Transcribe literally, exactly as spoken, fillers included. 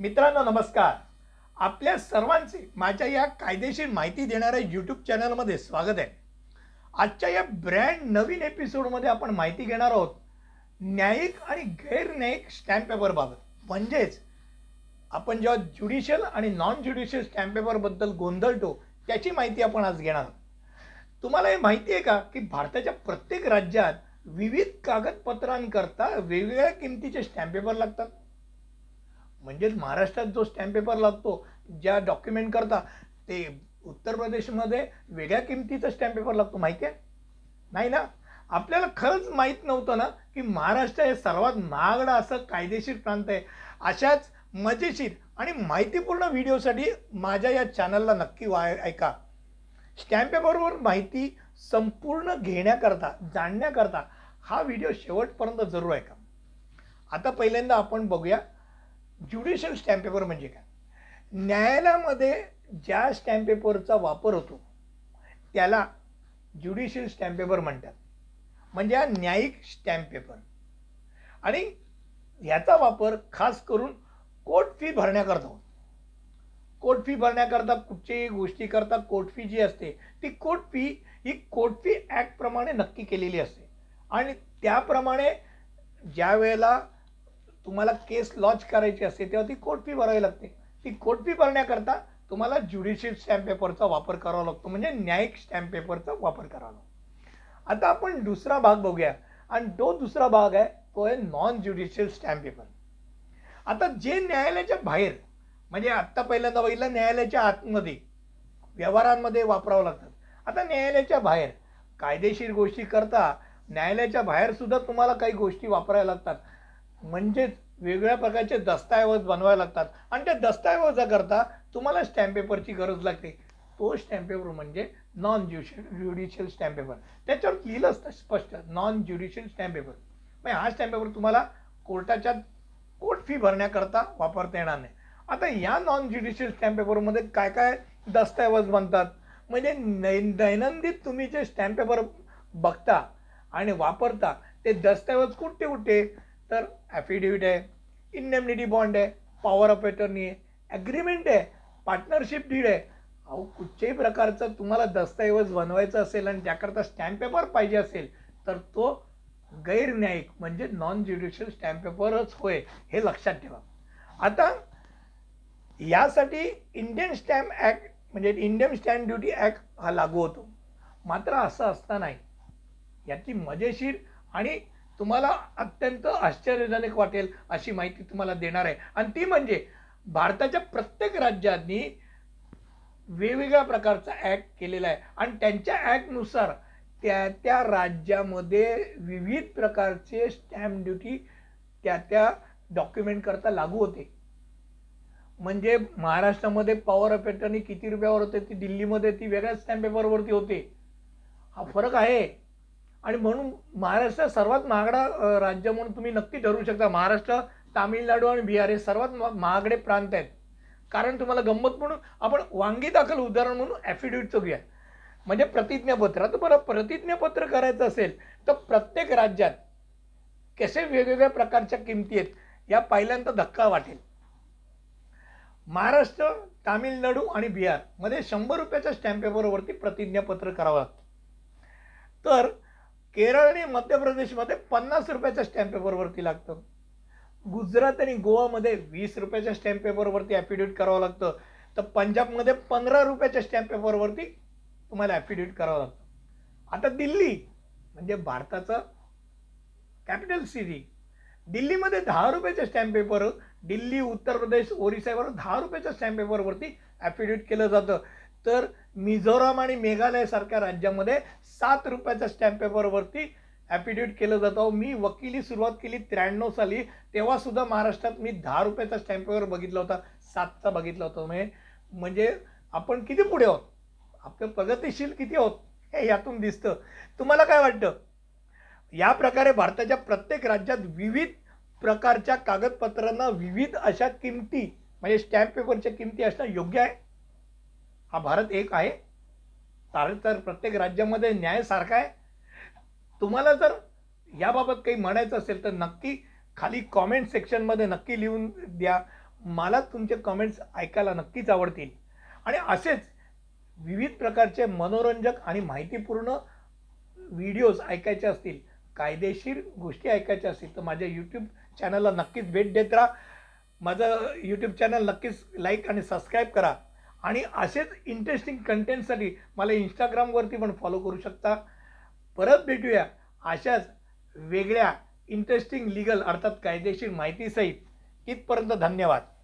मित्रांनो नमस्कार, आपल्या सर्वांचे माझ्या या कायदेशीर माहिती देणाऱ्या यूट्यूब चॅनलमध्ये स्वागत आहे। आजच्या या ब्रँड नवीन एपिसोडमध्ये आपण माहिती घेणार आहोत न्यायिक आणि गैरन्यायिक स्टॅम्प पेपरबाबत। म्हणजेच आपण जेव्हा ज्युडिशियल आणि नॉन ज्युडिशियल स्टॅम्प पेपरबद्दल गोंधळतो त्याची माहिती आपण आज घेणार आहोत। तुम्हाला हे माहिती आहे का की भारताच्या प्रत्येक राज्यात विविध कागदपत्रांकरता वेगवेगळ्या किमतीचे स्टॅम्प पेपर लागतात। म्हणजे महाराष्ट्रात जो स्टॅम्प पेपर लागतो ज्या डॉक्युमेंट करता, ते उत्तर प्रदेशमध्ये वेगळ्या किमतीचा स्टॅम्प पेपर लागतो, माहिती आहे नाही ना? आपल्याला खरंच माहीत नव्हतं ना की महाराष्ट्र हे सर्वात महागडा असं कायदेशीर प्रांत आहे। अशाच मजेशीर आणि माहितीपूर्ण व्हिडिओसाठी माझ्या या चॅनलला नक्की ऐका। स्टॅम्प पेपरवर माहिती संपूर्ण घेण्याकरता, जाणण्याकरता हा व्हिडिओ शेवटपर्यंत जरूर ऐका। आता पहिल्यांदा आपण बघूया ज्युडिशियल स्टॅम्प पेपर म्हणजे काय। न्यायालयामध्ये ज्या स्टॅम्प पेपरचा वापर होतो त्याला ज्युडिशियल स्टॅम्प पेपर म्हणतात, म्हणजे हा न्यायिक स्टॅम्प पेपर। आणि ह्याचा वापर खास करून कोर्ट फी भरण्याकरता होतो। कोर्ट फी भरण्याकरता, कुठच्याही गोष्टीकरता कोर्ट फी जी असते ती कोर्ट फी ही कोर्ट फी ॲक्टप्रमाणे नक्की केलेली असते। आणि त्याप्रमाणे ज्या वेळेला तुम्हाला केस लॉन्च करायची असते तेव्हा ती कोर्ट फी भरावी लागते। ती कोर्ट फी भरण्याकरता तुम्हाला ज्युडिशियल स्टॅम्प पेपरचा वापर करावा लागतो, म्हणजे न्यायिक स्टॅम्प पेपरचा वापर करावा लागतो। आता आपण दुसरा भाग बघूया, आणि जो दुसरा भाग आहे तो आहे नॉन ज्युडिशियल स्टॅम्प पेपर। आता जे न्यायालयाच्या बाहेर, म्हणजे आत्ता पहिल्यांदा बघितलं न्यायालयाच्या आतमध्ये व्यवहारांमध्ये वापरावं लागतात। आता न्यायालयाच्या बाहेर कायदेशीर गोष्टी करता न्यायालयाच्या बाहेरसुद्धा तुम्हाला काही गोष्टी वापराव्या लागतात, म्हणजेच वेगवेगळ्या प्रकारचे दस्तऐवज बनवायला लागतात। आणि त्या दस्तऐवजाकरता तुम्हाला स्टॅम्प पेपरची गरज लागते। तो स्टॅम्प पेपर म्हणजे non judicial judicial stamp paper. त्याच्यावर लिहिलं असतं स्पष्ट नॉन ज्युडिशियल स्टॅम्प पेपर, म्हणजे हा स्टॅम्प पेपर तुम्हाला कोर्टाच्या कोर्ट फी भरण्याकरता वापरता येणार नाही। आता या नॉन ज्युडिशियल स्टॅम्प पेपरमध्ये काय काय दस्तऐवज बनतात, म्हणजे नै दैनंदिन तुम्ही जे स्टॅम्प पेपर बघता आणि वापरता ते दस्तऐवज कुठे कुठे, तर ॲफिडेविट आहे, इनडेम्निटी बॉन्ड आहे, पॉवर ऑफ अटॉर्नी आहे, ॲग्रीमेंट आहे, पार्टनरशिप डीड आहे। अहो कुठच्याही प्रकारचा तुम्हाला दस्तऐवज बनवायचा असेल आणि त्याकरता स्टॅम्प पेपर पाहिजे असेल तर तो गैरन्यायिक म्हणजे नॉन ज्युडिशियल स्टॅम्प पेपरच होय, हे लक्षात ठेवा। आता यासाठी इंडियन स्टॅम्प ॲक्ट म्हणजे इंडियन स्टॅम्प ड्युटी ॲक्ट हा लागू होतो। मात्र असं असतानाही याची मजेशीर आणि तुम्हाला अत्यंत आश्चर्यजनक वाटेल अशी माहिती तुम्हाला देणार आहे। आणि ती म्हणजे भारताच्या प्रत्येक राज्यांनी वेगवेगळ्या प्रकारचा ॲक्ट केलेला आहे आणि त्यांच्या ॲक्टनुसार त्या त्या राज्यामध्ये विविध प्रकारचे स्टॅम्प ड्युटी त्या त्या डॉक्युमेंटकरता लागू होते। म्हणजे महाराष्ट्रामध्ये पॉवर ऑफ अटॉर्नी किती रुपयावर होते ती दिल्लीमध्ये ती वेगळ्या स्टॅम्प पेपरवरती होते, हा फरक आहे। आणि म्हणून महाराष्ट्र सर्वात महागडा राज्य म्हणून तुम्ही नक्की ठरवू शकता। महाराष्ट्र, तामिळनाडू आणि बिहार हे सर्वात महागडे प्रांत आहेत। कारण तुम्हाला गंमत म्हणून आपण वांगी दाखल उदाहरण म्हणून ॲफिडेविट घेऊया, म्हणजे प्रतिज्ञापत्र। तर बरं, प्रतिज्ञापत्र करायचं असेल तर प्रत्येक राज्यात कसे वेगवेगळ्या प्रकारच्या किमती आहेत या पहिल्यांदा धक्का वाटेल। महाराष्ट्र, तामिळनाडू आणि बिहारमध्ये शंभर रुपयाच्या स्टॅम्प पेपरवरती प्रतिज्ञापत्र करावं लागतं, तर केरळ आणि मध्य प्रदेशमध्ये पन्नास रुपयाच्या स्टॅम्प पेपरवरती लागतं। गुजरात आणि गोवामध्ये वीस रुपयाच्या स्टॅम्प पेपरवरती ॲफिडेविट करावं लागतं, तर पंजाबमध्ये पंधरा रुपयाच्या स्टॅम्प पेपरवरती तुम्हाला ॲफिडेविट करावं लागतं। आता दिल्ली म्हणजे भारताचं कॅपिटल सिटी, दिल्लीमध्ये दहा रुपयाच्या स्टॅम्प पेपर, दिल्ली, उत्तर प्रदेश, ओरिसावर दहा रुपयाच्या स्टॅम्प पेपरवरती ॲफिडेविट केलं जातं। तर मिझोराम आणि मेघालयासारख्या राज्यामध्ये सात रुपयाच्या स्टॅम्प पेपरवरती ॲफिडेविट केलं जातं। मी वकिली सुरुवात केली त्र्याण्णव साली, तेव्हासुद्धा महाराष्ट्रात मी दहा रुपयाचा स्टॅम्प पेपर बघितला होता, सातचा बघितला होता। म्हणजे म्हणजे आपण किती पुढे आहोत, आपण प्रगतिशील किती आहोत हे यातून दिसतं। तुम्हाला काय वाटतं? या प्रकारे भारताच्या प्रत्येक राज्यात विविध प्रकारच्या कागदपत्रांना विविध अशा किमती म्हणजे स्टॅम्प पेपरच्या किमती असणं योग्य आहे? हा भारत एक आहे, तर प्रत्येक राज्यामध्ये न्याय सारखा आहे। तुम्हाला जर याबाबत काही म्हणायचं असेल तर नक्की खाली कॉमेंट सेक्शनमध्ये नक्की लिहून द्या। मला तुमचे कमेंट्स ऐकायला नक्कीच आवडतील आणि असेच विविध प्रकारचे मनोरंजक आणि माहितीपूर्ण व्हिडिओज ऐकायचे असतील, कायदेशीर गोष्टी ऐकायच्या असतील तर माझ्या यूट्यूब चॅनलला नक्कीच भेट देत राहा. माझं यूट्यूब चॅनल नक्कीच लाईक आणि सबस्क्राईब करा आणि असेच इंटरेस्टिंग कंटेंटसाठी मला इंस्टाग्रामवरती पण फॉलो करू शकता. परत भेटूया अशाच वेगळ्या इंटरेस्टिंग लीगल अर्थात कायदेशीर माहितीसहित. इथपर्यंत धन्यवाद.